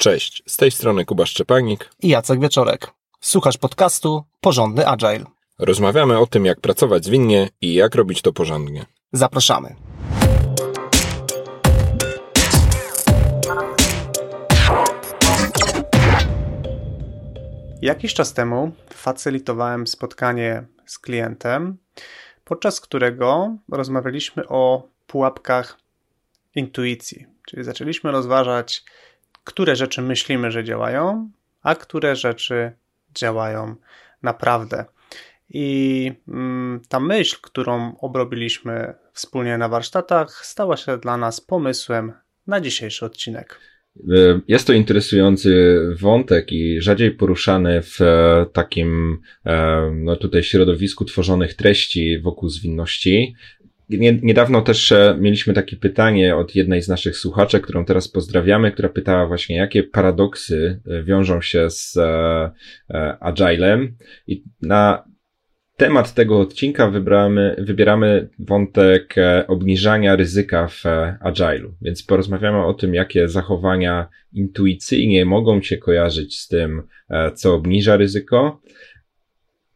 Cześć, z tej strony Kuba Szczepanik i Jacek Wieczorek. Słuchasz podcastu Porządny Agile. Rozmawiamy o tym, jak pracować zwinnie i jak robić to porządnie. Zapraszamy. Jakiś czas temu facylitowałem spotkanie z klientem, podczas którego rozmawialiśmy o pułapkach intuicji. Czyli zaczęliśmy rozważać, które rzeczy myślimy, że działają, a które rzeczy działają naprawdę. I ta myśl, którą obrobiliśmy wspólnie na warsztatach, stała się dla nas pomysłem na dzisiejszy odcinek. Jest to interesujący wątek i rzadziej poruszany w takim tutaj środowisku tworzonych treści wokół zwinności. Niedawno też mieliśmy takie pytanie od jednej z naszych słuchaczy, którą teraz pozdrawiamy, która pytała właśnie, jakie paradoksy wiążą się z Agilem. I na temat tego odcinka wybieramy wątek obniżania ryzyka w Agile'u. Więc porozmawiamy o tym, jakie zachowania intuicyjnie mogą się kojarzyć z tym, co obniża ryzyko.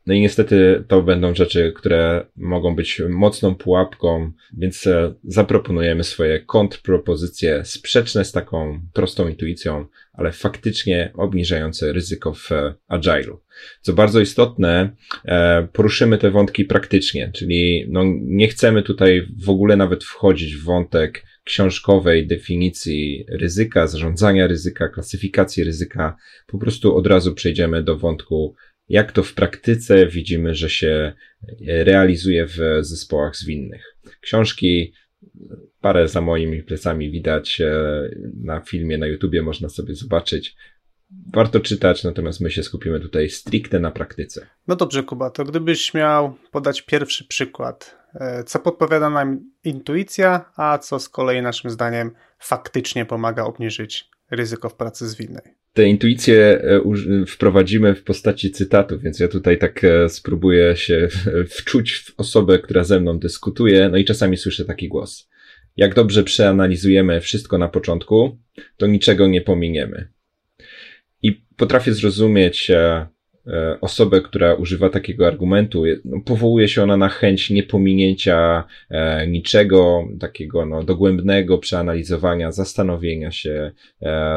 No i niestety to będą rzeczy, które mogą być mocną pułapką, więc zaproponujemy swoje kontrpropozycje sprzeczne z taką prostą intuicją, ale faktycznie obniżające ryzyko w Agile'u. Co bardzo istotne, poruszymy te wątki praktycznie, czyli nie chcemy tutaj w ogóle nawet wchodzić w wątek książkowej definicji ryzyka, zarządzania ryzyka, klasyfikacji ryzyka. Po prostu od razu przejdziemy do wątku, jak to w praktyce widzimy, że się realizuje w zespołach zwinnych. Książki, parę za moimi plecami widać, na filmie, na YouTubie można sobie zobaczyć. Warto czytać, natomiast my się skupimy tutaj stricte na praktyce. No dobrze, Kuba, to gdybyś miał podać pierwszy przykład, co podpowiada nam intuicja, a co z kolei naszym zdaniem faktycznie pomaga obniżyć ryzyko w pracy zwinnej. Te intuicje wprowadzimy w postaci cytatów, więc ja tutaj tak spróbuję się wczuć w osobę, która ze mną dyskutuje, no i czasami słyszę taki głos. Jak dobrze przeanalizujemy wszystko na początku, to niczego nie pominiemy. I potrafię zrozumieć osobę, która używa takiego argumentu, powołuje się ona na chęć niepominięcia niczego takiego dogłębnego przeanalizowania, zastanowienia się,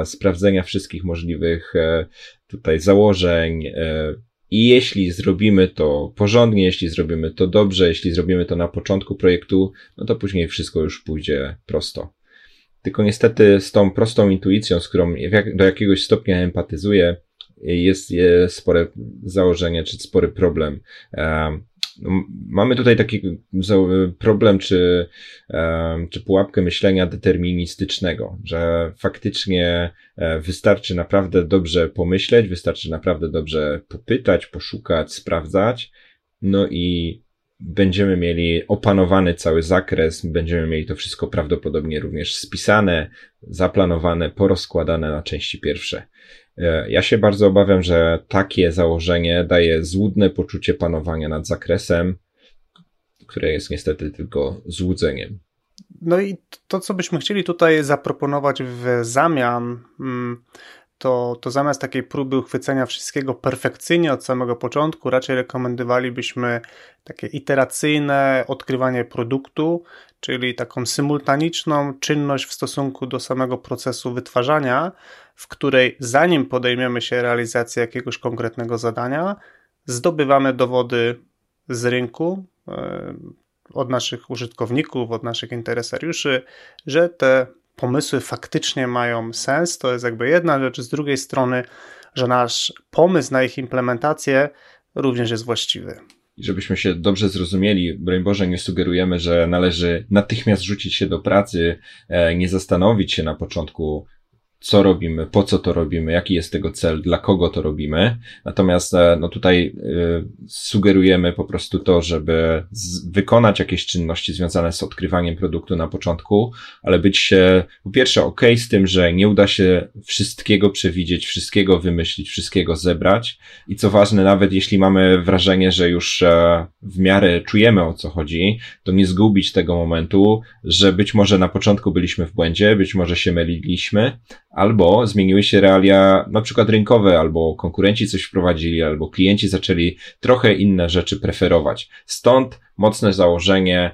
sprawdzenia wszystkich możliwych tutaj założeń. I jeśli zrobimy to porządnie, jeśli zrobimy to dobrze, jeśli zrobimy to na początku projektu, no to później wszystko już pójdzie prosto. Tylko niestety z tą prostą intuicją, z którą do jakiegoś stopnia empatyzuję, jest spore założenie, czy spory problem. Mamy tutaj taki problem, czy pułapkę myślenia deterministycznego, że faktycznie wystarczy naprawdę dobrze pomyśleć, wystarczy naprawdę dobrze popytać, poszukać, sprawdzać, no i będziemy mieli opanowany cały zakres, będziemy mieli to wszystko prawdopodobnie również spisane, zaplanowane, porozkładane na części pierwsze. Ja się bardzo obawiam, że takie założenie daje złudne poczucie panowania nad zakresem, które jest niestety tylko złudzeniem. No i to, co byśmy chcieli tutaj zaproponować w zamian, to zamiast takiej próby uchwycenia wszystkiego perfekcyjnie od samego początku, raczej rekomendowalibyśmy takie iteracyjne odkrywanie produktu, czyli taką symultaniczną czynność w stosunku do samego procesu wytwarzania, w której zanim podejmiemy się realizacji jakiegoś konkretnego zadania, zdobywamy dowody z rynku, od naszych użytkowników, od naszych interesariuszy, że te pomysły faktycznie mają sens, to jest jakby jedna rzecz, z drugiej strony, że nasz pomysł na ich implementację również jest właściwy. I żebyśmy się dobrze zrozumieli, broń Boże, nie sugerujemy, że należy natychmiast rzucić się do pracy, nie zastanowić się na początku, co robimy, po co to robimy, jaki jest tego cel, dla kogo to robimy. Natomiast tutaj sugerujemy po prostu to, żeby wykonać jakieś czynności związane z odkrywaniem produktu na początku, ale być po pierwsze okej z tym, że nie uda się wszystkiego przewidzieć, wszystkiego wymyślić, wszystkiego zebrać i co ważne, nawet jeśli mamy wrażenie, że już w miarę czujemy, o co chodzi, to nie zgubić tego momentu, że być może na początku byliśmy w błędzie, być może się myliliśmy, albo zmieniły się realia na przykład rynkowe, albo konkurenci coś wprowadzili, albo klienci zaczęli trochę inne rzeczy preferować. Stąd mocne założenie,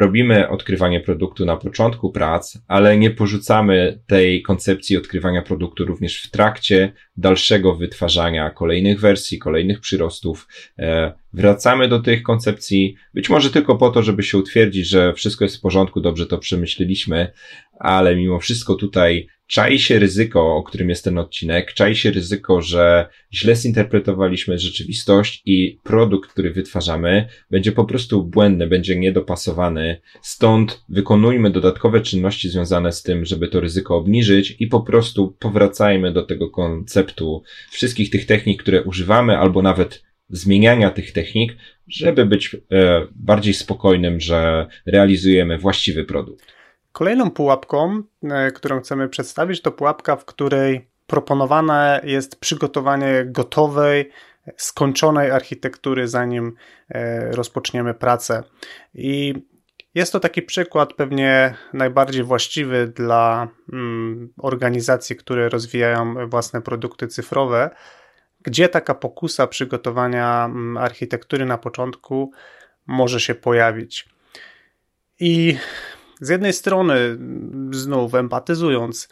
robimy odkrywanie produktu na początku prac, ale nie porzucamy tej koncepcji odkrywania produktu również w trakcie dalszego wytwarzania kolejnych wersji, kolejnych przyrostów. Wracamy do tych koncepcji, być może tylko po to, żeby się utwierdzić, że wszystko jest w porządku, dobrze to przemyśleliśmy, ale mimo wszystko tutaj czai się ryzyko, o którym jest ten odcinek, czai się ryzyko, że źle zinterpretowaliśmy rzeczywistość i produkt, który wytwarzamy, będzie po prostu błędny, będzie niedopasowany. Stąd wykonujmy dodatkowe czynności związane z tym, żeby to ryzyko obniżyć i po prostu powracajmy do tego konceptu wszystkich tych technik, które używamy, albo nawet zmieniania tych technik, żeby być bardziej spokojnym, że realizujemy właściwy produkt. Kolejną pułapką, którą chcemy przedstawić, to pułapka, w której proponowane jest przygotowanie gotowej, skończonej architektury, zanim rozpoczniemy pracę. I jest to taki przykład pewnie najbardziej właściwy dla organizacji, które rozwijają własne produkty cyfrowe, gdzie taka pokusa przygotowania architektury na początku może się pojawić. I z jednej strony, znów empatyzując,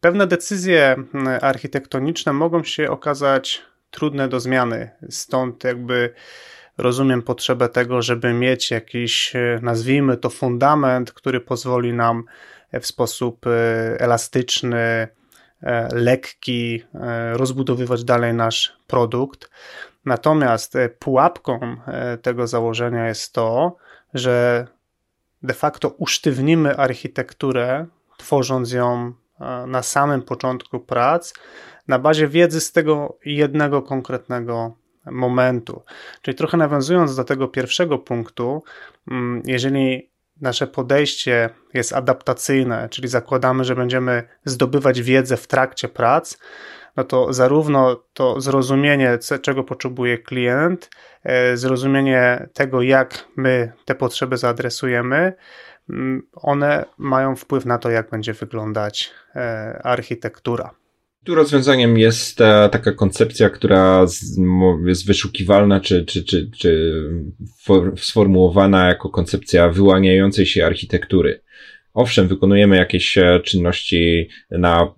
pewne decyzje architektoniczne mogą się okazać trudne do zmiany. Stąd jakby rozumiem potrzebę tego, żeby mieć jakiś, nazwijmy to, fundament, który pozwoli nam w sposób elastyczny, lekki rozbudowywać dalej nasz produkt. Natomiast pułapką tego założenia jest to, że de facto usztywnimy architekturę, tworząc ją na samym początku prac na bazie wiedzy z tego jednego konkretnego momentu. Czyli trochę nawiązując do tego pierwszego punktu, jeżeli nasze podejście jest adaptacyjne, czyli zakładamy, że będziemy zdobywać wiedzę w trakcie prac, no to zarówno to zrozumienie, czego potrzebuje klient, zrozumienie tego, jak my te potrzeby zaadresujemy, one mają wpływ na to, jak będzie wyglądać architektura. Tu rozwiązaniem jest taka koncepcja, która jest wyszukiwalna czy sformułowana jako koncepcja wyłaniającej się architektury. Owszem, wykonujemy jakieś czynności na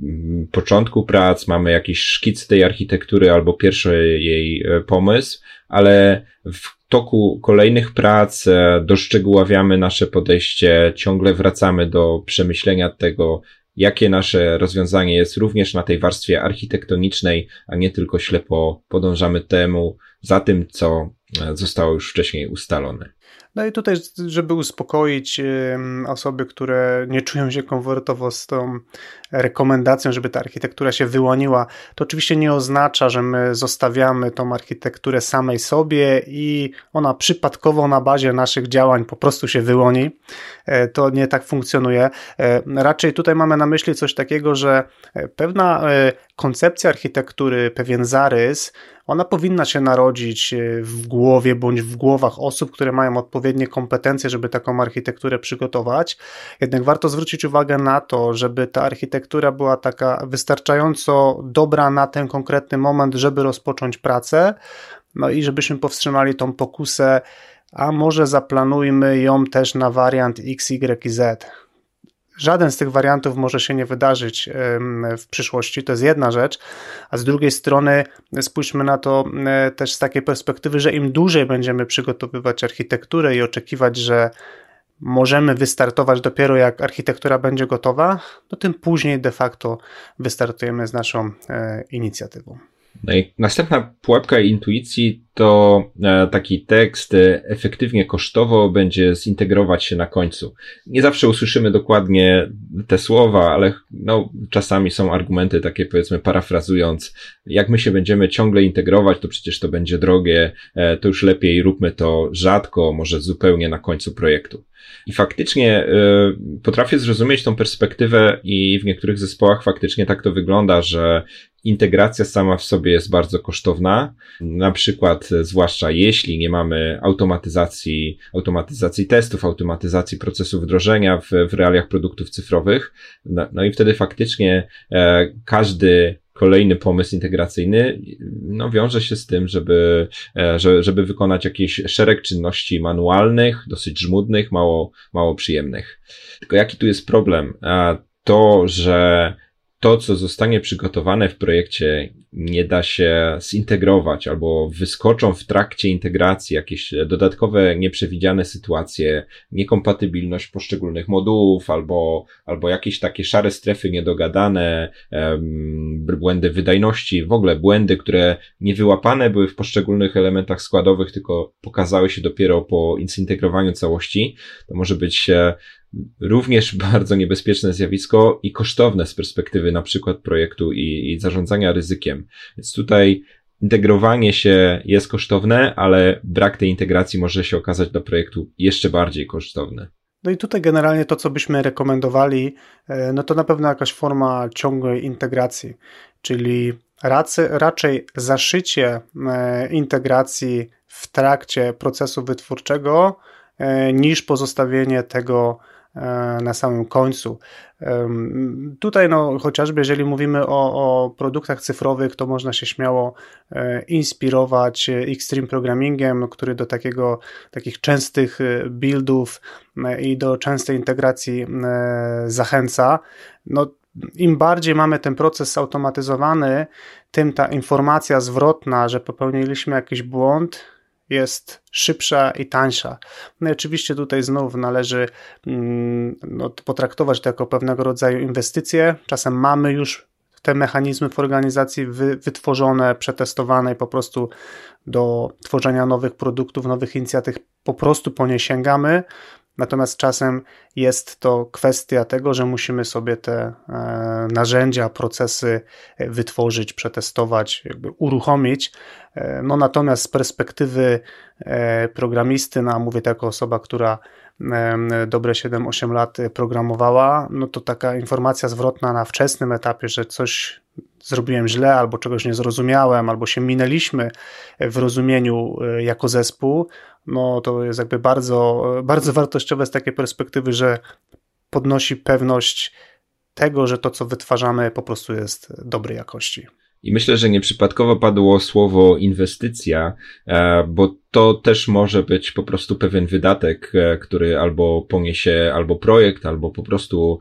początku prac, mamy jakiś szkic tej architektury albo pierwszy jej pomysł, ale w toku kolejnych prac doszczegóławiamy nasze podejście, ciągle wracamy do przemyślenia tego, jakie nasze rozwiązanie jest również na tej warstwie architektonicznej, a nie tylko ślepo podążamy za tym, co zostało już wcześniej ustalone. No i tutaj, żeby uspokoić osoby, które nie czują się komfortowo z tą rekomendacją, żeby ta architektura się wyłoniła, to oczywiście nie oznacza, że my zostawiamy tą architekturę samej sobie i ona przypadkowo na bazie naszych działań po prostu się wyłoni. To nie tak funkcjonuje. Raczej tutaj mamy na myśli coś takiego, że pewna koncepcja architektury, pewien zarys, ona powinna się narodzić w głowie bądź w głowach osób, które mają odpowiednie kompetencje, żeby taką architekturę przygotować. Jednak warto zwrócić uwagę na to, żeby ta architektura była taka wystarczająco dobra na ten konkretny moment, żeby rozpocząć pracę, no i żebyśmy powstrzymali tą pokusę, a może zaplanujmy ją też na wariant X, Y i Z. Żaden z tych wariantów może się nie wydarzyć w przyszłości, to jest jedna rzecz, a z drugiej strony spójrzmy na to też z takiej perspektywy, że im dłużej będziemy przygotowywać architekturę i oczekiwać, że możemy wystartować dopiero jak architektura będzie gotowa, to tym później de facto wystartujemy z naszą inicjatywą. No i następna pułapka intuicji to taki tekst efektywnie kosztowo będzie zintegrować się na końcu. Nie zawsze usłyszymy dokładnie te słowa, ale no, czasami są argumenty takie, powiedzmy, parafrazując, jak my się będziemy ciągle integrować, to przecież to będzie drogie, to już lepiej róbmy to rzadko, może zupełnie na końcu projektu. I faktycznie potrafię zrozumieć tą perspektywę i w niektórych zespołach faktycznie tak to wygląda, że integracja sama w sobie jest bardzo kosztowna, na przykład zwłaszcza jeśli nie mamy automatyzacji testów, automatyzacji procesu wdrożenia w realiach produktów cyfrowych, no i wtedy faktycznie każdy kolejny pomysł integracyjny no wiąże się z tym, żeby wykonać jakiś szereg czynności manualnych, dosyć żmudnych, mało przyjemnych. Tylko jaki tu jest problem? To, że to, co zostanie przygotowane w projekcie, nie da się zintegrować albo wyskoczą w trakcie integracji jakieś dodatkowe, nieprzewidziane sytuacje, niekompatybilność poszczególnych modułów albo jakieś takie szare strefy niedogadane, błędy wydajności, w ogóle błędy, które nie wyłapane były w poszczególnych elementach składowych, tylko pokazały się dopiero po zintegrowaniu całości. To może być również bardzo niebezpieczne zjawisko i kosztowne z perspektywy na przykład projektu i zarządzania ryzykiem. Więc tutaj integrowanie się jest kosztowne, ale brak tej integracji może się okazać dla projektu jeszcze bardziej kosztowny. No i tutaj generalnie to, co byśmy rekomendowali, no to na pewno jakaś forma ciągłej integracji, czyli raczej zaszycie integracji w trakcie procesu wytwórczego niż pozostawienie tego na samym końcu. Tutaj no, chociażby jeżeli mówimy o produktach cyfrowych, to można się śmiało inspirować Extreme Programmingiem, który do takich częstych buildów i do częstej integracji zachęca. No, im bardziej mamy ten proces zautomatyzowany, tym ta informacja zwrotna, że popełniliśmy jakiś błąd, jest szybsza i tańsza. No i oczywiście tutaj znów należy potraktować to jako pewnego rodzaju inwestycje. Czasem mamy już te mechanizmy w organizacji wytworzone, przetestowane i po prostu do tworzenia nowych produktów, nowych inicjatyw po prostu po nie sięgamy. Natomiast czasem jest to kwestia tego, że musimy sobie te narzędzia, procesy wytworzyć, przetestować, jakby uruchomić. No natomiast z perspektywy programisty, no mówię to jako osoba, która dobre 7-8 lat programowała, no to taka informacja zwrotna na wczesnym etapie, że coś zrobiłem źle, albo czegoś nie zrozumiałem, albo się minęliśmy w rozumieniu jako zespół, no to jest jakby bardzo, bardzo wartościowe z takiej perspektywy, że podnosi pewność tego, że to, co wytwarzamy, po prostu jest dobrej jakości. I myślę, że nieprzypadkowo padło słowo inwestycja, bo to też może być po prostu pewien wydatek, który albo poniesie albo projekt, albo po prostu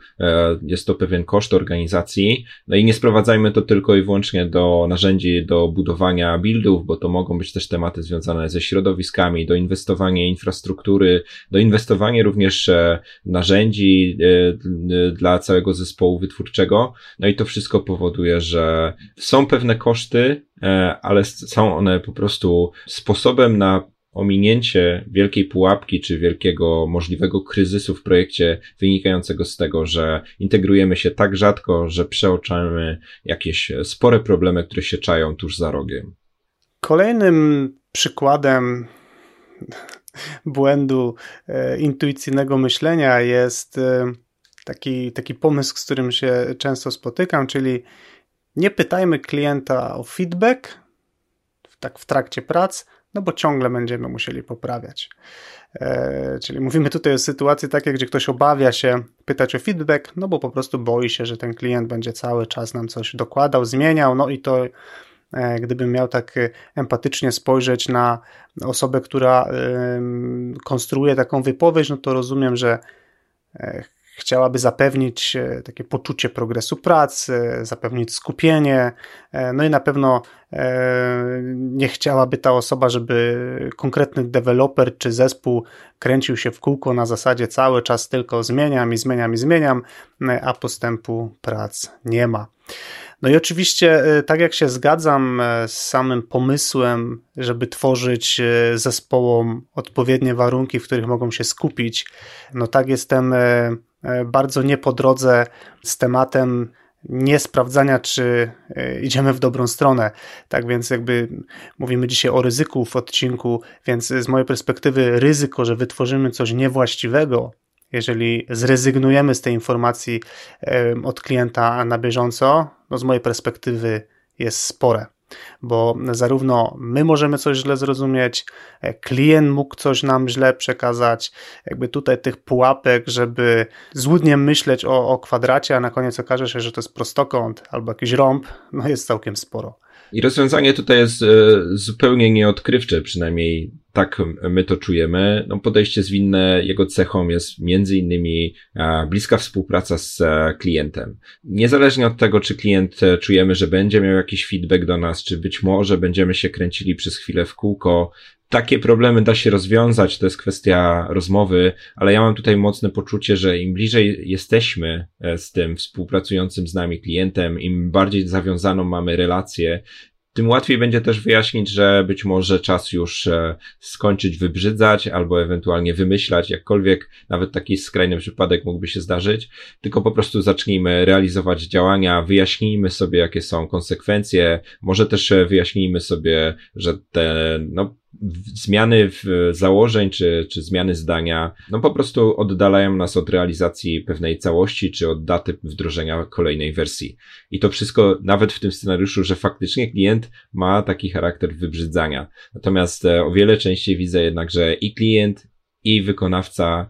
jest to pewien koszt organizacji. No i nie sprowadzajmy to tylko i wyłącznie do narzędzi, do budowania buildów, bo to mogą być też tematy związane ze środowiskami, do inwestowania infrastruktury, do inwestowania również narzędzi dla całego zespołu wytwórczego. No i to wszystko powoduje, że są pewne koszty, ale są one po prostu sposobem na ominięcie wielkiej pułapki czy wielkiego możliwego kryzysu w projekcie wynikającego z tego, że integrujemy się tak rzadko, że przeoczamy jakieś spore problemy, które się czają tuż za rogiem. Kolejnym przykładem błędu intuicyjnego myślenia jest taki pomysł, z którym się często spotykam, czyli nie pytajmy klienta o feedback tak w trakcie prac, no bo ciągle będziemy musieli poprawiać. Czyli mówimy tutaj o sytuacji takiej, gdzie ktoś obawia się pytać o feedback, no bo po prostu boi się, że ten klient będzie cały czas nam coś dokładał, zmieniał, no i to gdybym miał tak empatycznie spojrzeć na osobę, która konstruuje taką wypowiedź, no to rozumiem, że chciałaby zapewnić takie poczucie progresu pracy, zapewnić skupienie, no i na pewno nie chciałaby ta osoba, żeby konkretny deweloper czy zespół kręcił się w kółko na zasadzie cały czas tylko zmieniam, a postępu prac nie ma. No i oczywiście, tak jak się zgadzam z samym pomysłem, żeby tworzyć zespołom odpowiednie warunki, w których mogą się skupić, no tak jestem bardzo nie po drodze z tematem nie sprawdzania, czy idziemy w dobrą stronę. Tak więc jakby mówimy dzisiaj o ryzyku w odcinku, więc z mojej perspektywy ryzyko, że wytworzymy coś niewłaściwego, jeżeli zrezygnujemy z tej informacji od klienta na bieżąco, no z mojej perspektywy jest spore, bo zarówno my możemy coś źle zrozumieć, klient mógł coś nam źle przekazać, jakby tutaj tych pułapek, żeby złudnie myśleć o kwadracie, a na koniec okaże się, że to jest prostokąt albo jakiś rąb, no jest całkiem sporo. I rozwiązanie tutaj jest zupełnie nieodkrywcze, przynajmniej tak my to czujemy. No podejście zwinne, jego cechą jest między innymi bliska współpraca z klientem. Niezależnie od tego, czy klient czujemy, że będzie miał jakiś feedback do nas, czy być może będziemy się kręcili przez chwilę w kółko, takie problemy da się rozwiązać, to jest kwestia rozmowy, ale ja mam tutaj mocne poczucie, że im bliżej jesteśmy z tym współpracującym z nami klientem, im bardziej zawiązaną mamy relację, tym łatwiej będzie też wyjaśnić, że być może czas już skończyć wybrzydzać albo ewentualnie wymyślać, jakkolwiek nawet taki skrajny przypadek mógłby się zdarzyć, tylko po prostu zacznijmy realizować działania, wyjaśnijmy sobie, jakie są konsekwencje, może też wyjaśnijmy sobie, że te zmiany założeń czy zmiany zdania po prostu oddalają nas od realizacji pewnej całości czy od daty wdrożenia kolejnej wersji. I to wszystko nawet w tym scenariuszu, że faktycznie klient ma taki charakter wybrzydzania. Natomiast o wiele częściej widzę jednak, że i klient, i wykonawca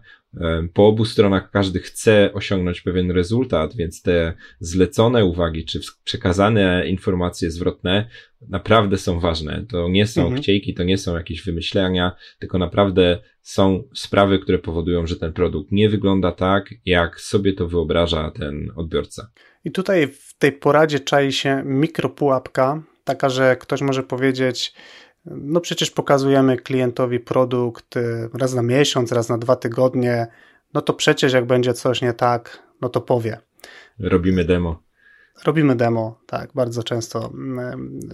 po obu stronach każdy chce osiągnąć pewien rezultat, więc te zlecone uwagi czy przekazane informacje zwrotne naprawdę są ważne. To nie są chciejki, to nie są jakieś wymyślenia, tylko naprawdę są sprawy, które powodują, że ten produkt nie wygląda tak, jak sobie to wyobraża ten odbiorca. I tutaj w tej poradzie czai się mikropułapka, taka, że ktoś może powiedzieć: no przecież pokazujemy klientowi produkt raz na miesiąc, raz na 2 tygodnie, no to przecież jak będzie coś nie tak, no to powie. Robimy demo. Robimy demo, tak, bardzo często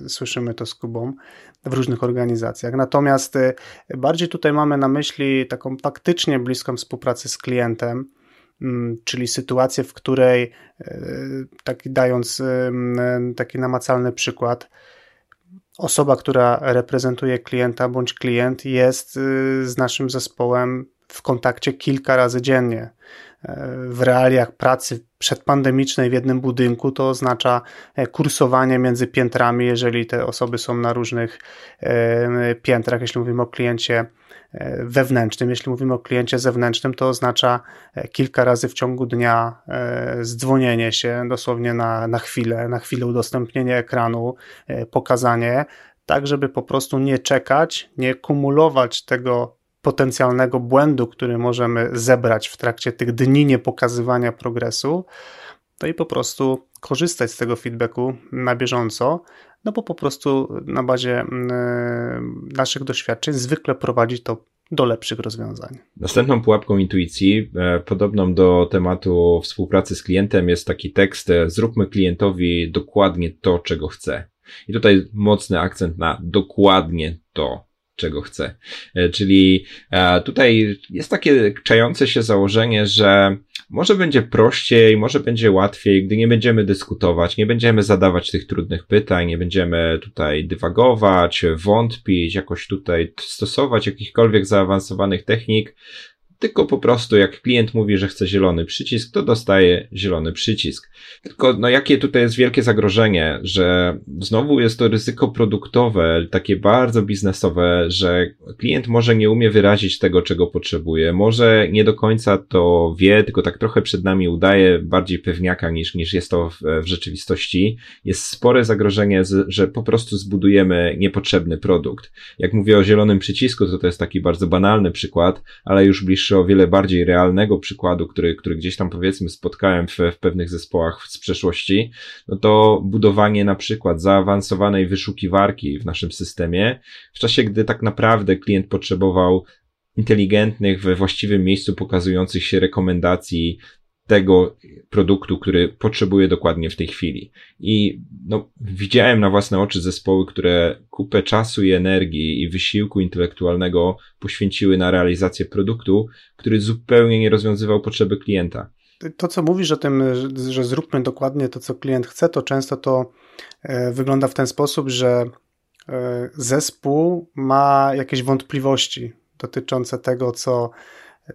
słyszymy to z Kubą w różnych organizacjach. Natomiast bardziej tutaj mamy na myśli taką faktycznie bliską współpracę z klientem, czyli sytuację, w której, taki dając taki namacalny przykład, osoba, która reprezentuje klienta bądź klient jest z naszym zespołem w kontakcie kilka razy dziennie. W realiach pracy przedpandemicznej w jednym budynku to oznacza kursowanie między piętrami, jeżeli te osoby są na różnych piętrach. Jeśli mówimy o kliencie wewnętrznym, jeśli mówimy o kliencie zewnętrznym, to oznacza kilka razy w ciągu dnia zdzwonienie się dosłownie na chwilę udostępnienie ekranu, pokazanie, tak żeby po prostu nie czekać, nie kumulować tego potencjalnego błędu, który możemy zebrać w trakcie tych dni niepokazywania progresu, to i po prostu korzystać z tego feedbacku na bieżąco, no bo po prostu na bazie naszych doświadczeń zwykle prowadzi to do lepszych rozwiązań. Następną pułapką intuicji, podobną do tematu współpracy z klientem, jest taki tekst: zróbmy klientowi dokładnie to, czego chce. I tutaj mocny akcent na dokładnie to, czego chce. Czyli tutaj jest takie czające się założenie, że może będzie prościej, może będzie łatwiej, gdy nie będziemy dyskutować, nie będziemy zadawać tych trudnych pytań, nie będziemy tutaj dywagować, wątpić, jakoś tutaj stosować jakichkolwiek zaawansowanych technik, tylko po prostu jak klient mówi, że chce zielony przycisk, to dostaje zielony przycisk. Tylko jakie tutaj jest wielkie zagrożenie, że znowu jest to ryzyko produktowe, takie bardzo biznesowe, że klient może nie umie wyrazić tego, czego potrzebuje, może nie do końca to wie, tylko tak trochę przed nami udaje bardziej pewniaka niż jest to w rzeczywistości. Jest spore zagrożenie, że po prostu zbudujemy niepotrzebny produkt. Jak mówię o zielonym przycisku, to jest taki bardzo banalny przykład, ale już bliższy o wiele bardziej realnego przykładu, który gdzieś tam powiedzmy spotkałem w pewnych zespołach z przeszłości, no to budowanie na przykład zaawansowanej wyszukiwarki w naszym systemie, w czasie gdy tak naprawdę klient potrzebował inteligentnych, we właściwym miejscu pokazujących się rekomendacji tego produktu, który potrzebuje dokładnie w tej chwili. I widziałem na własne oczy zespoły, które kupę czasu i energii i wysiłku intelektualnego poświęciły na realizację produktu, który zupełnie nie rozwiązywał potrzeby klienta. To, co mówisz o tym, że zróbmy dokładnie to, co klient chce, to często to wygląda w ten sposób, że zespół ma jakieś wątpliwości dotyczące tego, co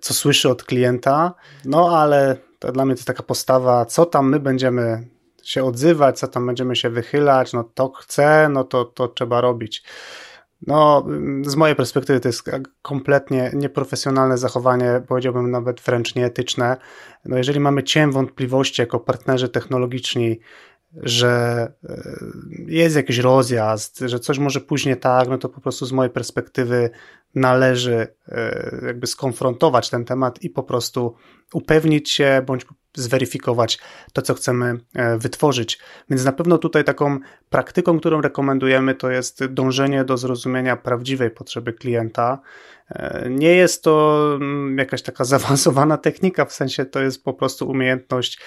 słyszy od klienta, no ale to dla mnie to jest taka postawa, co tam my będziemy się odzywać, co tam będziemy się wychylać, no to chcę, no to trzeba robić. No, z mojej perspektywy to jest kompletnie nieprofesjonalne zachowanie, powiedziałbym nawet wręcz nieetyczne. No, jeżeli mamy cień wątpliwości jako partnerzy technologiczni, że jest jakiś rozjazd, że coś może później tak, no to po prostu z mojej perspektywy należy jakby skonfrontować ten temat i po prostu upewnić się bądź zweryfikować to, co chcemy wytworzyć. Więc na pewno tutaj taką praktyką, którą rekomendujemy, to jest dążenie do zrozumienia prawdziwej potrzeby klienta. Nie jest to jakaś taka zaawansowana technika, w sensie to jest po prostu umiejętność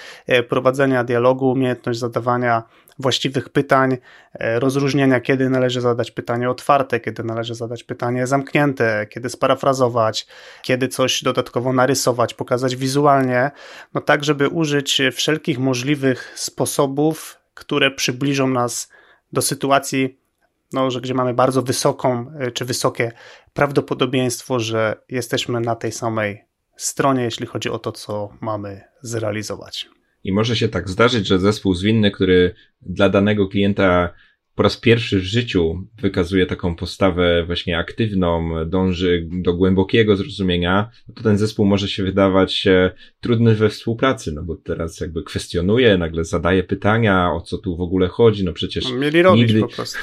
prowadzenia dialogu, umiejętność zadawania właściwych pytań, rozróżniania, kiedy należy zadać pytanie otwarte, kiedy należy zadać pytanie zamknięte, kiedy sparafrazować, kiedy coś dodatkowo narysować, pokazać wizualnie, no tak, żeby użyć wszelkich możliwych sposobów, które przybliżą nas do sytuacji, no, że gdzie mamy bardzo wysokie prawdopodobieństwo, że jesteśmy na tej samej stronie, jeśli chodzi o to, co mamy zrealizować. I może się tak zdarzyć, że zespół zwinny, który dla danego klienta po raz pierwszy w życiu wykazuje taką postawę właśnie aktywną, dąży do głębokiego zrozumienia, to ten zespół może się wydawać trudny we współpracy, no bo teraz jakby kwestionuje, nagle zadaje pytania, o co tu w ogóle chodzi, no przecież... Mieli robić po prostu.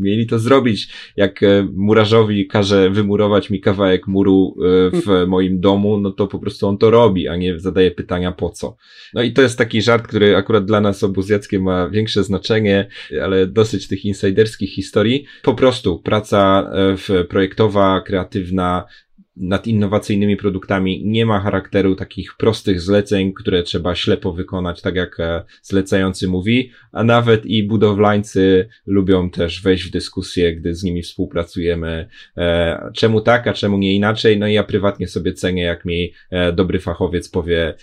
Mieli to zrobić, jak murarzowi każe wymurować mi kawałek muru w moim domu, no to po prostu on to robi, a nie zadaje pytania po co. No i to jest taki żart, który akurat dla nas obu z Jackiem ma większe znaczenie, ale dosyć tych insiderskich historii. Po prostu praca projektowa, kreatywna nad innowacyjnymi produktami nie ma charakteru takich prostych zleceń, które trzeba ślepo wykonać, tak jak zlecający mówi, a nawet i budowlańcy lubią też wejść w dyskusję, gdy z nimi współpracujemy. Czemu tak, a czemu nie inaczej? No i ja prywatnie sobie cenię, jak mi dobry fachowiec powie,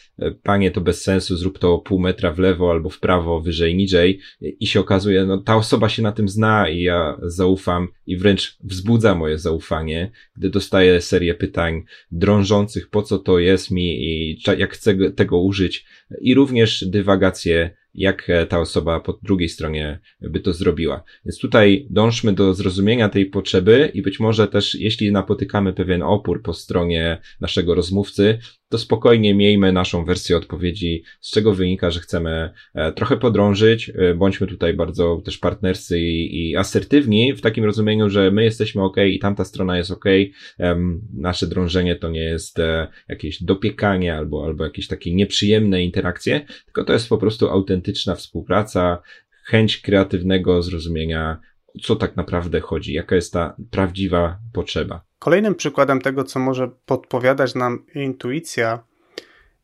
panie, to bez sensu, zrób to pół metra w lewo albo w prawo, wyżej, niżej, i się okazuje, no ta osoba się na tym zna i ja zaufam i wręcz wzbudza moje zaufanie, gdy dostaję serię pytań drążących, po co to jest mi i jak chcę tego użyć, i również dywagacje, jak ta osoba po drugiej stronie by to zrobiła. Więc tutaj dążmy do zrozumienia tej potrzeby i być może też, jeśli napotykamy pewien opór po stronie naszego rozmówcy, to spokojnie miejmy naszą wersję odpowiedzi, z czego wynika, że chcemy trochę podrążyć. Bądźmy tutaj bardzo też partnerscy i asertywni w takim rozumieniu, że my jesteśmy ok i tamta strona jest ok. Nasze drążenie to nie jest jakieś dopiekanie albo jakieś takie nieprzyjemne interakcje, tylko to jest po prostu autentyczna współpraca, chęć kreatywnego zrozumienia, co tak naprawdę chodzi, jaka jest ta prawdziwa potrzeba. Kolejnym przykładem tego, co może podpowiadać nam intuicja,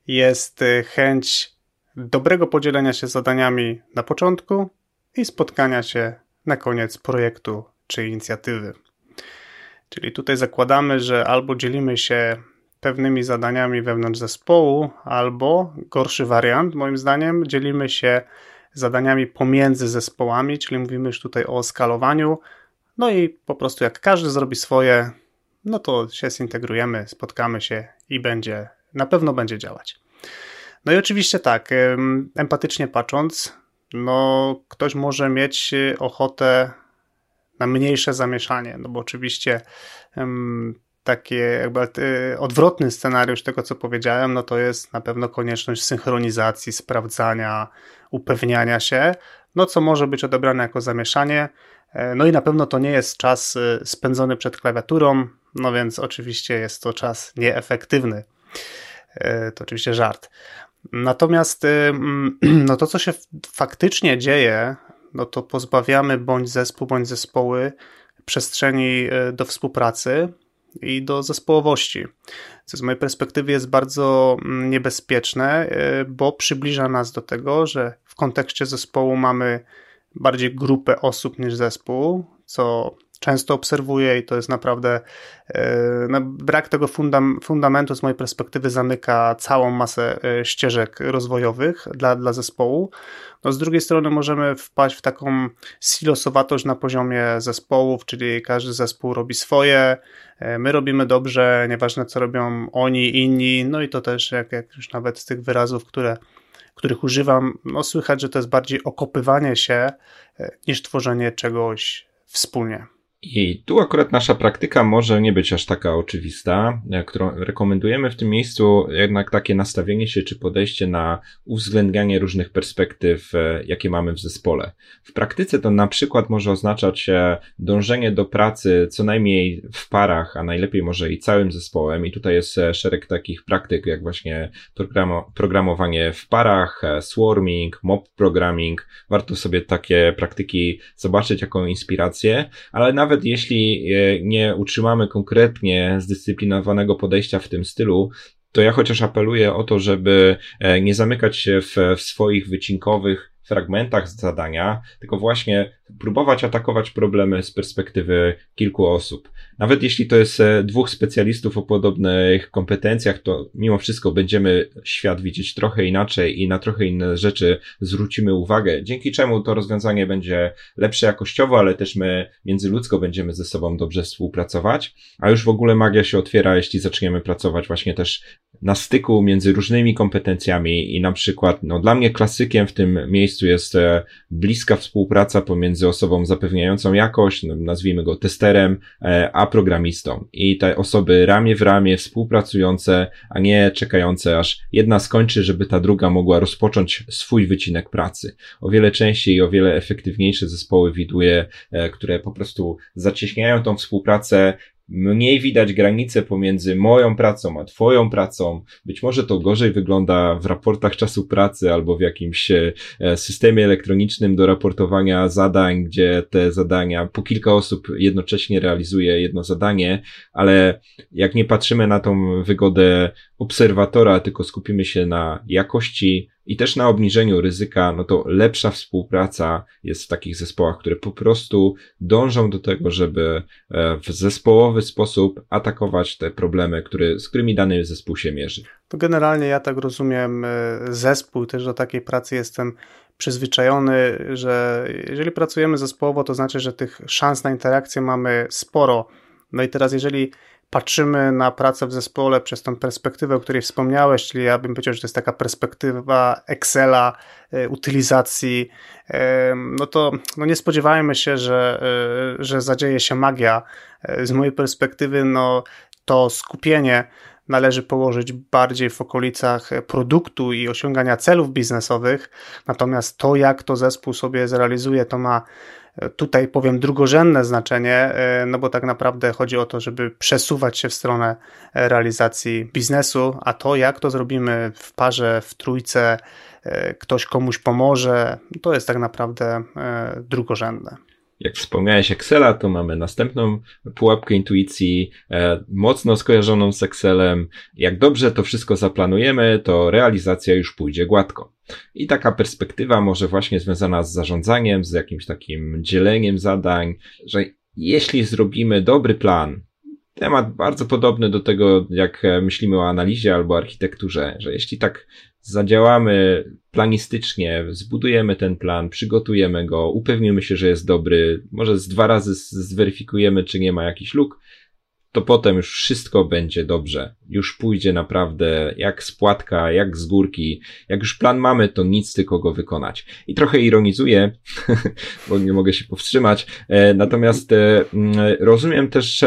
jest chęć dobrego podzielenia się zadaniami na początku i spotkania się na koniec projektu czy inicjatywy. Czyli tutaj zakładamy, że albo dzielimy się pewnymi zadaniami wewnątrz zespołu, albo, gorszy wariant moim zdaniem, dzielimy się zadaniami pomiędzy zespołami, czyli mówimy już tutaj o skalowaniu, no i po prostu jak każdy zrobi swoje, no to się zintegrujemy, spotkamy się i na pewno będzie działać. No i oczywiście tak, empatycznie patrząc, no ktoś może mieć ochotę na mniejsze zamieszanie, no bo oczywiście taki jakby odwrotny scenariusz tego, co powiedziałem, no to jest na pewno konieczność synchronizacji, sprawdzania, upewniania się, no co może być odebrane jako zamieszanie, no i na pewno to nie jest czas spędzony przed klawiaturą, no więc oczywiście jest to czas nieefektywny. To oczywiście żart. Natomiast no to, co się faktycznie dzieje, no to pozbawiamy bądź zespół, bądź zespoły przestrzeni do współpracy i do zespołowości, co z mojej perspektywy jest bardzo niebezpieczne, bo przybliża nas do tego, że w kontekście zespołu mamy bardziej grupę osób niż zespół, co często obserwuję i to jest naprawdę, brak tego fundamentu z mojej perspektywy zamyka całą masę ścieżek rozwojowych dla zespołu. No, z drugiej strony możemy wpaść w taką silosowatość na poziomie zespołów, czyli każdy zespół robi swoje, my robimy dobrze, nieważne co robią oni, inni, no i to też jak już nawet z tych wyrazów, których używam, no słychać, że to jest bardziej okopywanie się niż tworzenie czegoś wspólnie. I tu akurat nasza praktyka może nie być aż taka oczywista, którą rekomendujemy w tym miejscu, jednak takie nastawienie się czy podejście na uwzględnianie różnych perspektyw, jakie mamy w zespole. W praktyce to na przykład może oznaczać dążenie do pracy co najmniej w parach, a najlepiej może i całym zespołem. I tutaj jest szereg takich praktyk jak właśnie programowanie w parach, swarming, mob programming. Warto sobie takie praktyki zobaczyć jako inspirację, ale nawet jeśli nie utrzymamy konkretnie zdyscyplinowanego podejścia w tym stylu, to ja chociaż apeluję o to, żeby nie zamykać się w swoich wycinkowych fragmentach zadania, tylko właśnie próbować atakować problemy z perspektywy kilku osób. Nawet jeśli to jest dwóch specjalistów o podobnych kompetencjach, to mimo wszystko będziemy świat widzieć trochę inaczej i na trochę inne rzeczy zwrócimy uwagę, dzięki czemu to rozwiązanie będzie lepsze jakościowo, ale też my międzyludzko będziemy ze sobą dobrze współpracować, a już w ogóle magia się otwiera, jeśli zaczniemy pracować właśnie też na styku między różnymi kompetencjami i na przykład, no dla mnie klasykiem w tym miejscu jest bliska współpraca pomiędzy osobą zapewniającą jakość, nazwijmy go testerem, a programistą. I te osoby ramię w ramię współpracujące, a nie czekające, aż jedna skończy, żeby ta druga mogła rozpocząć swój wycinek pracy. O wiele częściej i o wiele efektywniejsze zespoły widuję, które po prostu zacieśniają tą współpracę. Mniej widać granice pomiędzy moją pracą a twoją pracą. Być może to gorzej wygląda w raportach czasu pracy albo w jakimś systemie elektronicznym do raportowania zadań, gdzie te zadania po kilka osób jednocześnie realizuje jedno zadanie, ale jak nie patrzymy na tą wygodę obserwatora, tylko skupimy się na jakości i też na obniżeniu ryzyka, no to lepsza współpraca jest w takich zespołach, które po prostu dążą do tego, żeby w zespołowy sposób atakować te problemy, z którymi dany zespół się mierzy. To generalnie ja tak rozumiem zespół, też do takiej pracy jestem przyzwyczajony, że jeżeli pracujemy zespołowo, to znaczy, że tych szans na interakcję mamy sporo. No i teraz jeżeli patrzymy na pracę w zespole przez tą perspektywę, o której wspomniałeś, czyli ja bym powiedział, że to jest taka perspektywa Excela, utylizacji, no to no nie spodziewajmy się, że zadzieje się magia. Z mojej perspektywy no to skupienie należy położyć bardziej w okolicach produktu i osiągania celów biznesowych, natomiast to, jak to zespół sobie zrealizuje, to ma tutaj powiem drugorzędne znaczenie, no bo tak naprawdę chodzi o to, żeby przesuwać się w stronę realizacji biznesu, a to jak to zrobimy w parze, w trójce, ktoś komuś pomoże, to jest tak naprawdę drugorzędne. Jak wspomniałeś Excela, to mamy następną pułapkę intuicji, mocno skojarzoną z Excelem. Jak dobrze to wszystko zaplanujemy, to realizacja już pójdzie gładko. I taka perspektywa może właśnie związana z zarządzaniem, z jakimś takim dzieleniem zadań, że jeśli zrobimy dobry plan, temat bardzo podobny do tego, jak myślimy o analizie albo architekturze, że jeśli tak zadziałamy planistycznie, zbudujemy ten plan, przygotujemy go, upewnimy się, że jest dobry, może z 2 razy zweryfikujemy, czy nie ma jakichś luk, to potem już wszystko będzie dobrze. Już pójdzie naprawdę jak z płatka, jak z górki. Jak już plan mamy, to nic tylko go wykonać. I trochę ironizuję, bo nie mogę się powstrzymać. Natomiast rozumiem też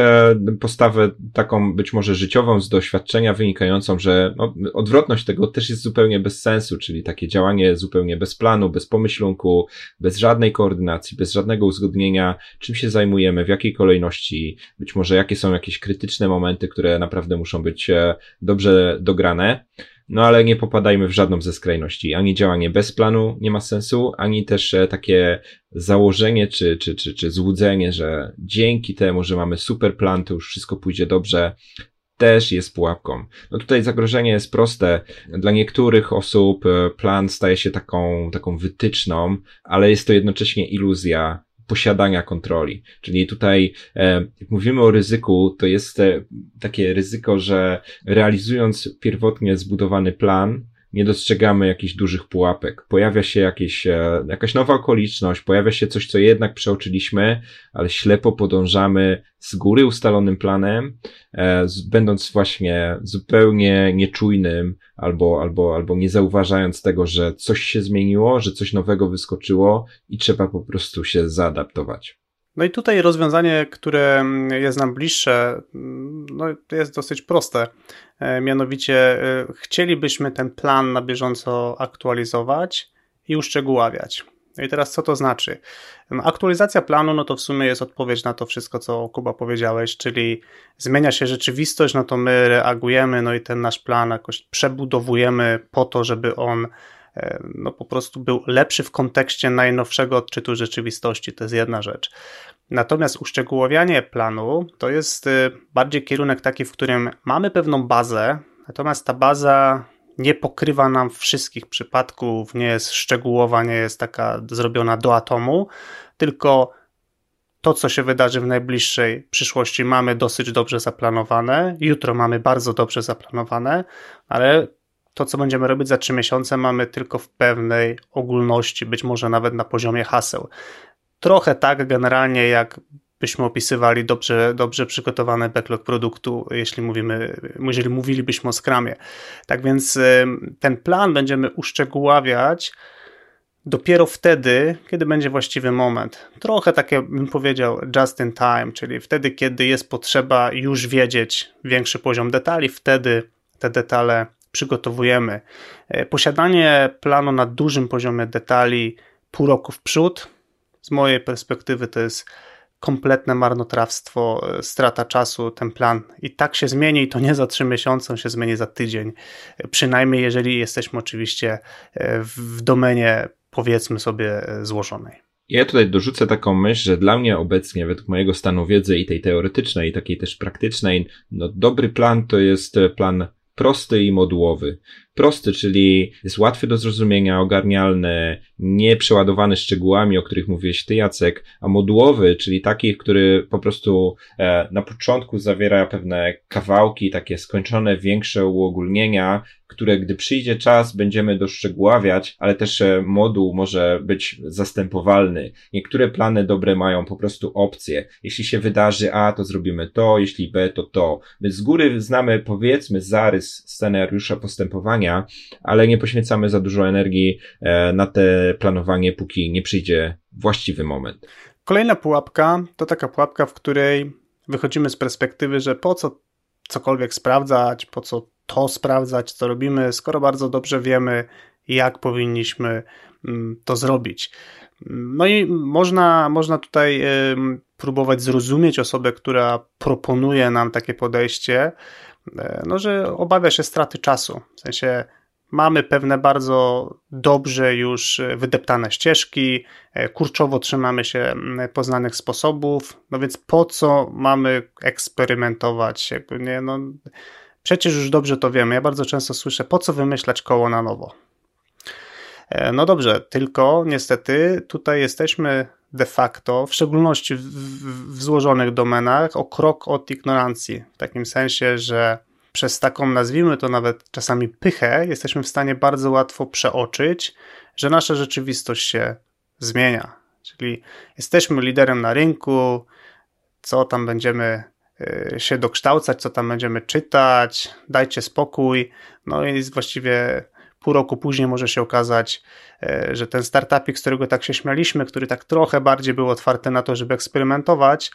postawę taką być może życiową z doświadczenia wynikającą, że no, odwrotność tego też jest zupełnie bez sensu, czyli takie działanie zupełnie bez planu, bez pomyślunku, bez żadnej koordynacji, bez żadnego uzgodnienia, czym się zajmujemy, w jakiej kolejności, być może jakie są jakieś krytyczne momenty, które naprawdę muszą być dobrze dograne, no ale nie popadajmy w żadną ze skrajności. Ani działanie bez planu nie ma sensu, ani też takie założenie czy złudzenie, że dzięki temu, że mamy super plan, to już wszystko pójdzie dobrze, też jest pułapką. No tutaj zagrożenie jest proste. Dla niektórych osób plan staje się taką wytyczną, ale jest to jednocześnie iluzja. posiadania kontroli. Czyli tutaj, jak mówimy o ryzyku, to jest takie ryzyko, że realizując pierwotnie zbudowany plan, nie dostrzegamy jakichś dużych pułapek. Pojawia się jakaś nowa okoliczność, pojawia się coś, co jednak przeoczyliśmy, ale ślepo podążamy z góry ustalonym planem, będąc właśnie zupełnie nieczujnym albo nie zauważając tego, że coś się zmieniło, że coś nowego wyskoczyło i trzeba po prostu się zaadaptować. No i tutaj rozwiązanie, które jest nam bliższe, no jest dosyć proste. Mianowicie chcielibyśmy ten plan na bieżąco aktualizować i uszczegóławiać. No i teraz co to znaczy? Aktualizacja planu, no to w sumie jest odpowiedź na to wszystko, co Kuba powiedziałeś, czyli zmienia się rzeczywistość, no to my reagujemy, no i ten nasz plan jakoś przebudowujemy po to, żeby on no po prostu był lepszy w kontekście najnowszego odczytu rzeczywistości, to jest jedna rzecz. Natomiast uszczegółowianie planu to jest bardziej kierunek taki, w którym mamy pewną bazę, natomiast ta baza nie pokrywa nam wszystkich przypadków, nie jest szczegółowa, nie jest taka zrobiona do atomu, tylko to, co się wydarzy w najbliższej przyszłości, mamy dosyć dobrze zaplanowane, jutro mamy bardzo dobrze zaplanowane, ale to, co będziemy robić za 3 miesiące, mamy tylko w pewnej ogólności, być może nawet na poziomie haseł. Trochę tak generalnie, jak byśmy opisywali dobrze przygotowany backlog produktu, jeżeli mówilibyśmy o Scrumie. Tak więc ten plan będziemy uszczegóławiać dopiero wtedy, kiedy będzie właściwy moment. Trochę tak, jak bym powiedział, just in time, czyli wtedy, kiedy jest potrzeba już wiedzieć większy poziom detali, wtedy te detale przygotowujemy. Posiadanie planu na dużym poziomie detali pół roku w przód, z mojej perspektywy to jest kompletne marnotrawstwo, strata czasu. Ten plan i tak się zmieni, i to nie za 3 miesiące, on się zmieni za tydzień. Przynajmniej jeżeli jesteśmy oczywiście w domenie, powiedzmy sobie, złożonej. Ja tutaj dorzucę taką myśl, że dla mnie obecnie, według mojego stanu wiedzy i tej teoretycznej, i takiej też praktycznej, no dobry plan to jest plan prosty i modułowy. Prosty, czyli jest łatwy do zrozumienia, ogarnialny, nie przeładowany szczegółami, o których mówiłeś ty, Jacek, a modułowy, czyli taki, który po prostu na początku zawiera pewne kawałki, takie skończone, większe uogólnienia, które gdy przyjdzie czas, będziemy doszczegóławiać, ale też moduł może być zastępowalny. Niektóre plany dobre mają po prostu opcje. Jeśli się wydarzy A, to zrobimy to, jeśli B, to to. My z góry znamy, powiedzmy, zarys scenariusza postępowania, ale nie poświęcamy za dużo energii na te planowanie, póki nie przyjdzie właściwy moment. Kolejna pułapka to taka pułapka, w której wychodzimy z perspektywy, że po co cokolwiek sprawdzać, po co to sprawdzać, co robimy, skoro bardzo dobrze wiemy, jak powinniśmy to zrobić. No i można tutaj próbować zrozumieć osobę, która proponuje nam takie podejście, no, że obawia się straty czasu. W sensie mamy pewne bardzo dobrze już wydeptane ścieżki, kurczowo trzymamy się poznanych sposobów, no więc po co mamy eksperymentować? Jakby nie, no, przecież już dobrze to wiemy. Ja bardzo często słyszę, po co wymyślać koło na nowo? No dobrze, tylko niestety tutaj jesteśmy de facto, w szczególności w złożonych domenach, o krok od ignorancji. W takim sensie, że przez taką, nazwijmy to nawet czasami pychę, jesteśmy w stanie bardzo łatwo przeoczyć, że nasza rzeczywistość się zmienia. Czyli jesteśmy liderem na rynku, co tam będziemy się dokształcać, co tam będziemy czytać, dajcie spokój. No i właściwie pół roku później może się okazać, że ten startupik, z którego tak się śmialiśmy, który tak trochę bardziej był otwarty na to, żeby eksperymentować,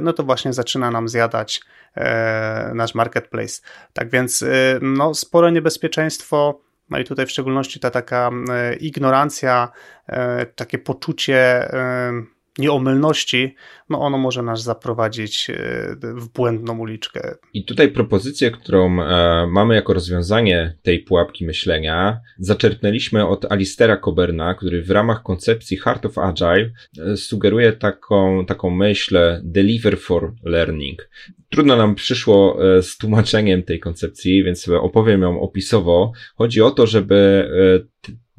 no to właśnie zaczyna nam zjadać nasz marketplace. Tak więc no, spore niebezpieczeństwo, no i tutaj w szczególności ta taka ignorancja, takie poczucie nieomylności, no ono może nas zaprowadzić w błędną uliczkę. I tutaj propozycję, którą mamy jako rozwiązanie tej pułapki myślenia, zaczerpnęliśmy od Alistera Cockburna, który w ramach koncepcji Heart of Agile sugeruje taką myśl deliver for learning. Trudno nam przyszło z tłumaczeniem tej koncepcji, więc opowiem ją opisowo. Chodzi o to, żeby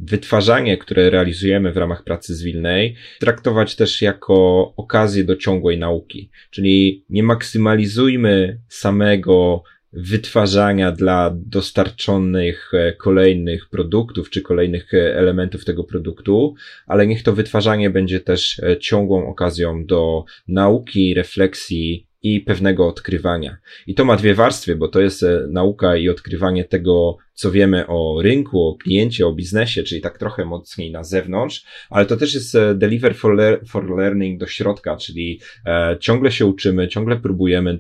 wytwarzanie, które realizujemy w ramach pracy zwilnej, traktować też jako okazję do ciągłej nauki. Czyli nie maksymalizujmy samego wytwarzania dla dostarczonych kolejnych produktów czy kolejnych elementów tego produktu, ale niech to wytwarzanie będzie też ciągłą okazją do nauki, refleksji i pewnego odkrywania. I to ma dwie warstwy, bo to jest nauka i odkrywanie tego, co wiemy o rynku, o kliencie, o biznesie, czyli tak trochę mocniej na zewnątrz, ale to też jest deliver for learning do środka, czyli ciągle się uczymy, ciągle próbujemy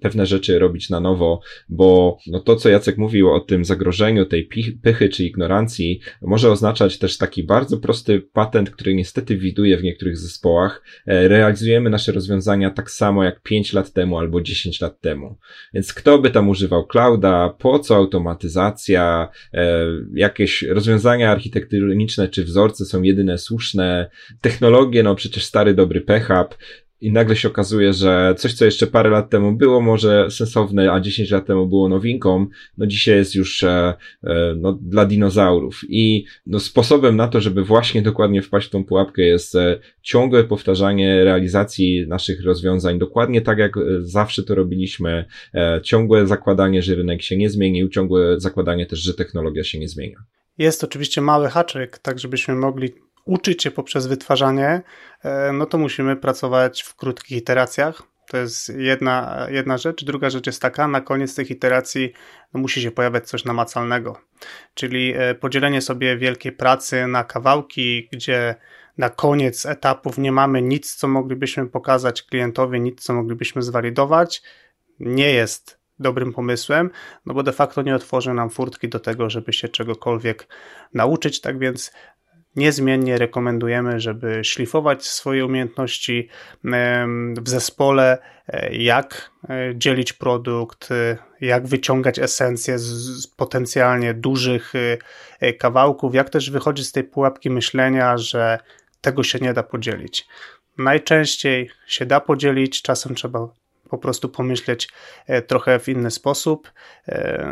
pewne rzeczy robić na nowo, bo no to, co Jacek mówił o tym zagrożeniu, tej pychy czy ignorancji, może oznaczać też taki bardzo prosty patent, który niestety widuję w niektórych zespołach. Realizujemy nasze rozwiązania tak samo jak 5 lat temu albo 10 lat temu. Więc kto by tam używał clouda, po co automatyzacja, jakieś rozwiązania architektoniczne czy wzorce są jedyne słuszne, technologie, no przecież stary dobry PHP, i nagle się okazuje, że coś, co jeszcze parę lat temu było może sensowne, a 10 lat temu było nowinką, no dzisiaj jest już no, dla dinozaurów. I no, sposobem na to, żeby właśnie dokładnie wpaść w tą pułapkę, jest ciągłe powtarzanie realizacji naszych rozwiązań, dokładnie tak jak zawsze to robiliśmy, ciągłe zakładanie, że rynek się nie zmienił, ciągłe zakładanie też, że technologia się nie zmienia. Jest oczywiście mały haczyk, tak żebyśmy mogli uczyć się poprzez wytwarzanie, no to musimy pracować w krótkich iteracjach. To jest jedna rzecz. Druga rzecz jest taka, na koniec tych iteracji musi się pojawiać coś namacalnego. Czyli podzielenie sobie wielkiej pracy na kawałki, gdzie na koniec etapów nie mamy nic, co moglibyśmy pokazać klientowi, nic, co moglibyśmy zwalidować, nie jest dobrym pomysłem, no bo de facto nie otworzy nam furtki do tego, żeby się czegokolwiek nauczyć. Tak więc niezmiennie rekomendujemy, żeby szlifować swoje umiejętności w zespole, jak dzielić produkt, jak wyciągać esencję z potencjalnie dużych kawałków, jak też wychodzić z tej pułapki myślenia, że tego się nie da podzielić. Najczęściej się da podzielić, czasem trzeba po prostu pomyśleć trochę w inny sposób,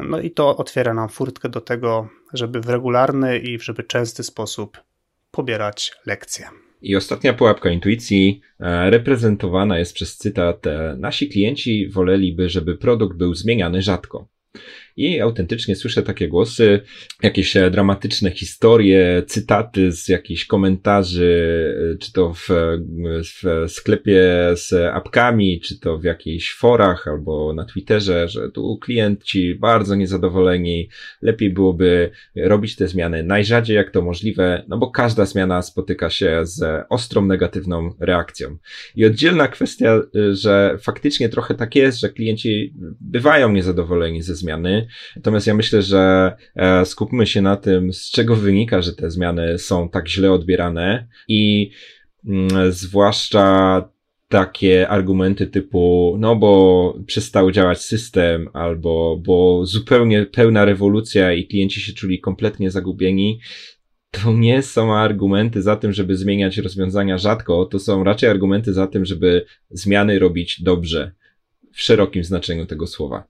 no i to otwiera nam furtkę do tego, żeby w regularny i żeby częsty sposób pobierać lekcje. I ostatnia pułapka intuicji reprezentowana jest przez cytat: nasi klienci woleliby, żeby produkt był zmieniany rzadko. I autentycznie słyszę takie głosy, jakieś dramatyczne historie, cytaty z jakichś komentarzy, czy to w sklepie z apkami, czy to w jakichś forach albo na Twitterze, że tu klienci bardzo niezadowoleni, lepiej byłoby robić te zmiany najrzadziej jak to możliwe, no bo każda zmiana spotyka się z ostrą negatywną reakcją. I oddzielna kwestia, że faktycznie trochę tak jest, że klienci bywają niezadowoleni ze zmiany. Natomiast ja myślę, że skupmy się na tym, z czego wynika, że te zmiany są tak źle odbierane, i zwłaszcza takie argumenty typu no bo przestał działać system, albo bo zupełnie pełna rewolucja i klienci się czuli kompletnie zagubieni. To nie są argumenty za tym, żeby zmieniać rozwiązania rzadko, to są raczej argumenty za tym, żeby zmiany robić dobrze, w szerokim znaczeniu tego słowa.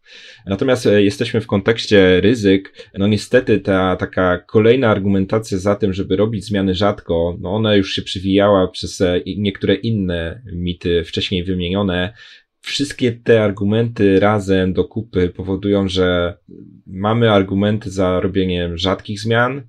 Natomiast jesteśmy w kontekście ryzyk, no niestety ta taka kolejna argumentacja za tym, żeby robić zmiany rzadko, no ona już się przywijała przez niektóre inne mity wcześniej wymienione. Wszystkie te argumenty razem do kupy powodują, że mamy argumenty za robieniem rzadkich zmian,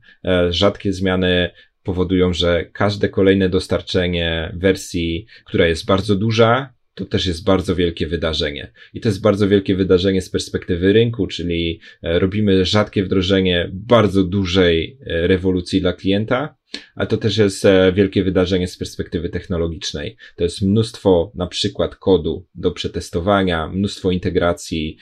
rzadkie zmiany powodują, że każde kolejne dostarczenie wersji, która jest bardzo duża, to też jest bardzo wielkie wydarzenie. I to jest bardzo wielkie wydarzenie z perspektywy rynku, czyli robimy rzadkie wdrożenie bardzo dużej rewolucji dla klienta, ale to też jest wielkie wydarzenie z perspektywy technologicznej. To jest mnóstwo na przykład kodu do przetestowania, mnóstwo integracji,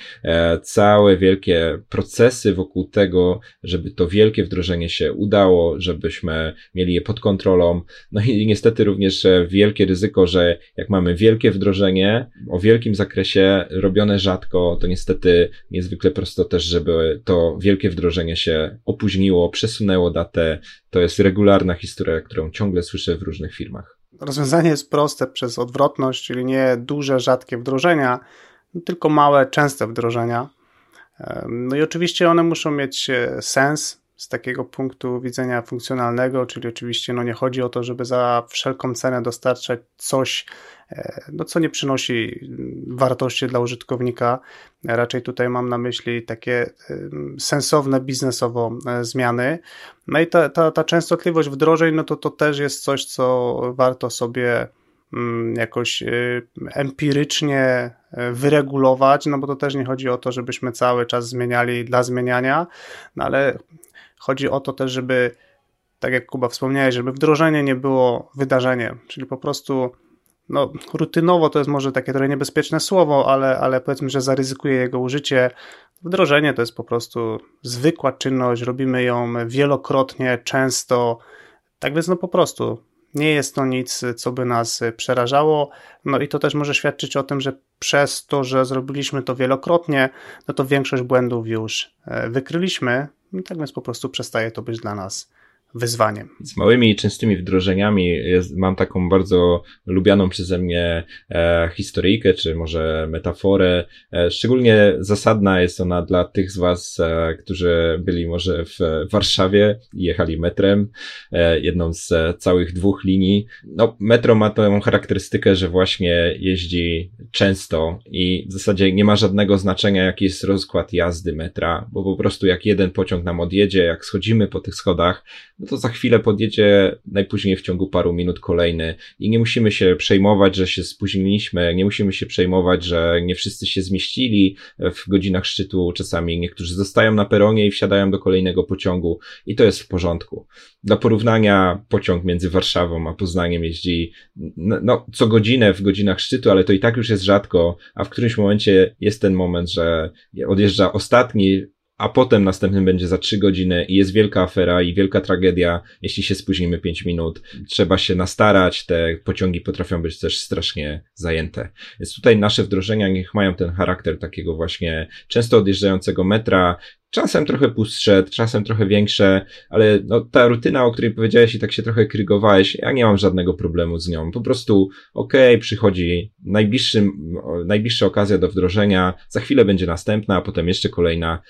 całe wielkie procesy wokół tego, żeby to wielkie wdrożenie się udało, żebyśmy mieli je pod kontrolą. No i niestety również wielkie ryzyko, że jak mamy wielkie wdrożenie o wielkim zakresie robione rzadko, to niestety niezwykle prosto też, żeby to wielkie wdrożenie się opóźniło, przesunęło datę. To jest regularna historia, którą ciągle słyszę w różnych firmach. Rozwiązanie jest proste przez odwrotność, czyli nie duże, rzadkie wdrożenia, tylko małe, częste wdrożenia. No i oczywiście one muszą mieć sens, z takiego punktu widzenia funkcjonalnego, czyli oczywiście nie chodzi o to, żeby za wszelką cenę dostarczać coś, co nie przynosi wartości dla użytkownika. Raczej tutaj mam na myśli takie sensowne biznesowo zmiany. No i ta częstotliwość wdrożeń, to też jest coś, co warto sobie jakoś empirycznie wyregulować, bo to też nie chodzi o to, żebyśmy cały czas zmieniali dla zmieniania, ale chodzi o to też, żeby, tak jak Kuba wspomniałeś, żeby wdrożenie nie było wydarzeniem, czyli po prostu rutynowo to jest może takie trochę niebezpieczne słowo, ale powiedzmy, że zaryzykuję jego użycie. Wdrożenie to jest po prostu zwykła czynność, robimy ją wielokrotnie, często, tak więc po prostu nie jest to nic, co by nas przerażało, i to też może świadczyć o tym, że przez to, że zrobiliśmy to wielokrotnie, to większość błędów już wykryliśmy, tak więc po prostu przestaje to być dla nas wyzwaniem. Z małymi i częstymi wdrożeniami mam taką bardzo lubianą przeze mnie historyjkę, czy może metaforę. Szczególnie zasadna jest ona dla tych z was, którzy byli może w Warszawie i jechali metrem, jedną z całych dwóch linii. Metro ma tę charakterystykę, że właśnie jeździ często i w zasadzie nie ma żadnego znaczenia, jaki jest rozkład jazdy metra, bo po prostu jak jeden pociąg nam odjedzie, jak schodzimy po tych schodach, to za chwilę podjedzie najpóźniej w ciągu paru minut kolejny i nie musimy się przejmować, że się spóźniliśmy, nie musimy się przejmować, że nie wszyscy się zmieścili w godzinach szczytu, czasami niektórzy zostają na peronie i wsiadają do kolejnego pociągu i to jest w porządku. Dla porównania pociąg między Warszawą a Poznaniem jeździ co godzinę w godzinach szczytu, ale to i tak już jest rzadko, a w którymś momencie jest ten moment, że odjeżdża ostatni, a potem następnym będzie za 3 godziny i jest wielka afera i wielka tragedia, jeśli się spóźnimy 5 minut. Trzeba się nastarać, te pociągi potrafią być też strasznie zajęte. Więc tutaj nasze wdrożenia niech mają ten charakter takiego właśnie często odjeżdżającego metra, czasem trochę pustsze, czasem trochę większe, ale ta rutyna, o której powiedziałeś i tak się trochę krygowałeś, ja nie mam żadnego problemu z nią. Po prostu przychodzi najbliższa okazja do wdrożenia, za chwilę będzie następna, a potem jeszcze kolejna.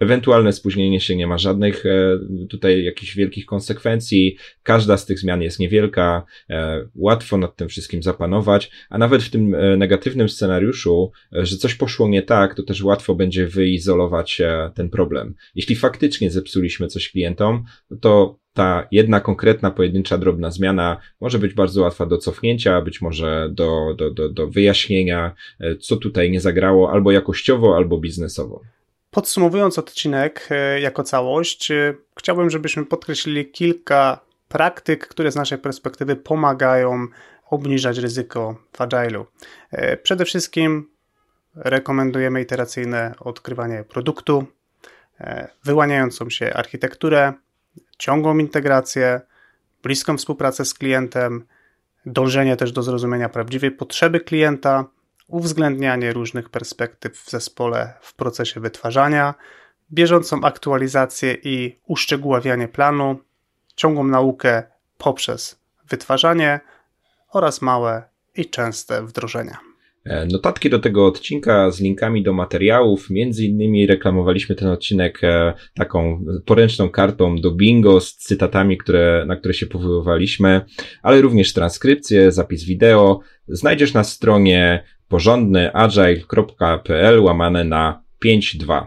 Ewentualne spóźnienie się nie ma żadnych tutaj jakichś wielkich konsekwencji. Każda z tych zmian jest niewielka, łatwo nad tym wszystkim zapanować, a nawet w tym negatywnym scenariuszu, że coś poszło nie tak, to też łatwo będzie wyizolować się ten problem. Jeśli faktycznie zepsuliśmy coś klientom, to ta jedna konkretna, pojedyncza, drobna zmiana może być bardzo łatwa do cofnięcia, być może do wyjaśnienia, co tutaj nie zagrało albo jakościowo, albo biznesowo. Podsumowując odcinek jako całość, chciałbym, żebyśmy podkreślili kilka praktyk, które z naszej perspektywy pomagają obniżać ryzyko w Agile'u. Przede wszystkim rekomendujemy iteracyjne odkrywanie produktu, wyłaniającą się architekturę, ciągłą integrację, bliską współpracę z klientem, dążenie też do zrozumienia prawdziwej potrzeby klienta, uwzględnianie różnych perspektyw w zespole w procesie wytwarzania, bieżącą aktualizację i uszczegóławianie planu, ciągłą naukę poprzez wytwarzanie oraz małe i częste wdrożenia. Notatki do tego odcinka z linkami do materiałów, między innymi reklamowaliśmy ten odcinek taką poręczną kartą do bingo z cytatami, na które się powoływaliśmy, ale również transkrypcję, zapis wideo znajdziesz na stronie porządnyagile.pl/52.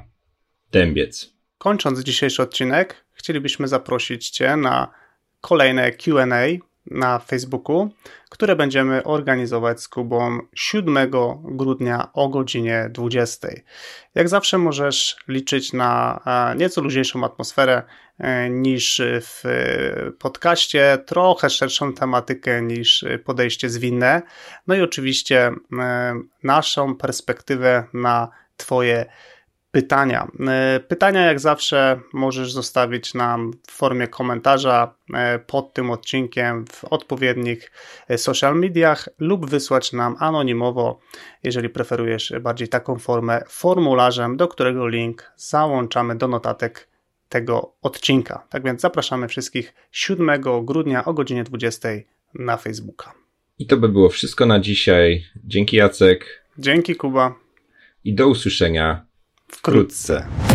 Dębiec. Kończąc dzisiejszy odcinek, chcielibyśmy zaprosić Cię na kolejne Q&A na Facebooku, które będziemy organizować z Kubą 7 grudnia o godzinie 20. Jak zawsze możesz liczyć na nieco luźniejszą atmosferę niż w podcaście, trochę szerszą tematykę niż podejście zwinne, i oczywiście naszą perspektywę na Twoje pytania. Pytania jak zawsze możesz zostawić nam w formie komentarza pod tym odcinkiem w odpowiednich social mediach lub wysłać nam anonimowo, jeżeli preferujesz bardziej taką formę, formularzem, do którego link załączamy do notatek tego odcinka. Tak więc zapraszamy wszystkich 7 grudnia o godzinie 20 na Facebooka. I to by było wszystko na dzisiaj. Dzięki Jacek. Dzięki Kuba. I do usłyszenia wkrótce.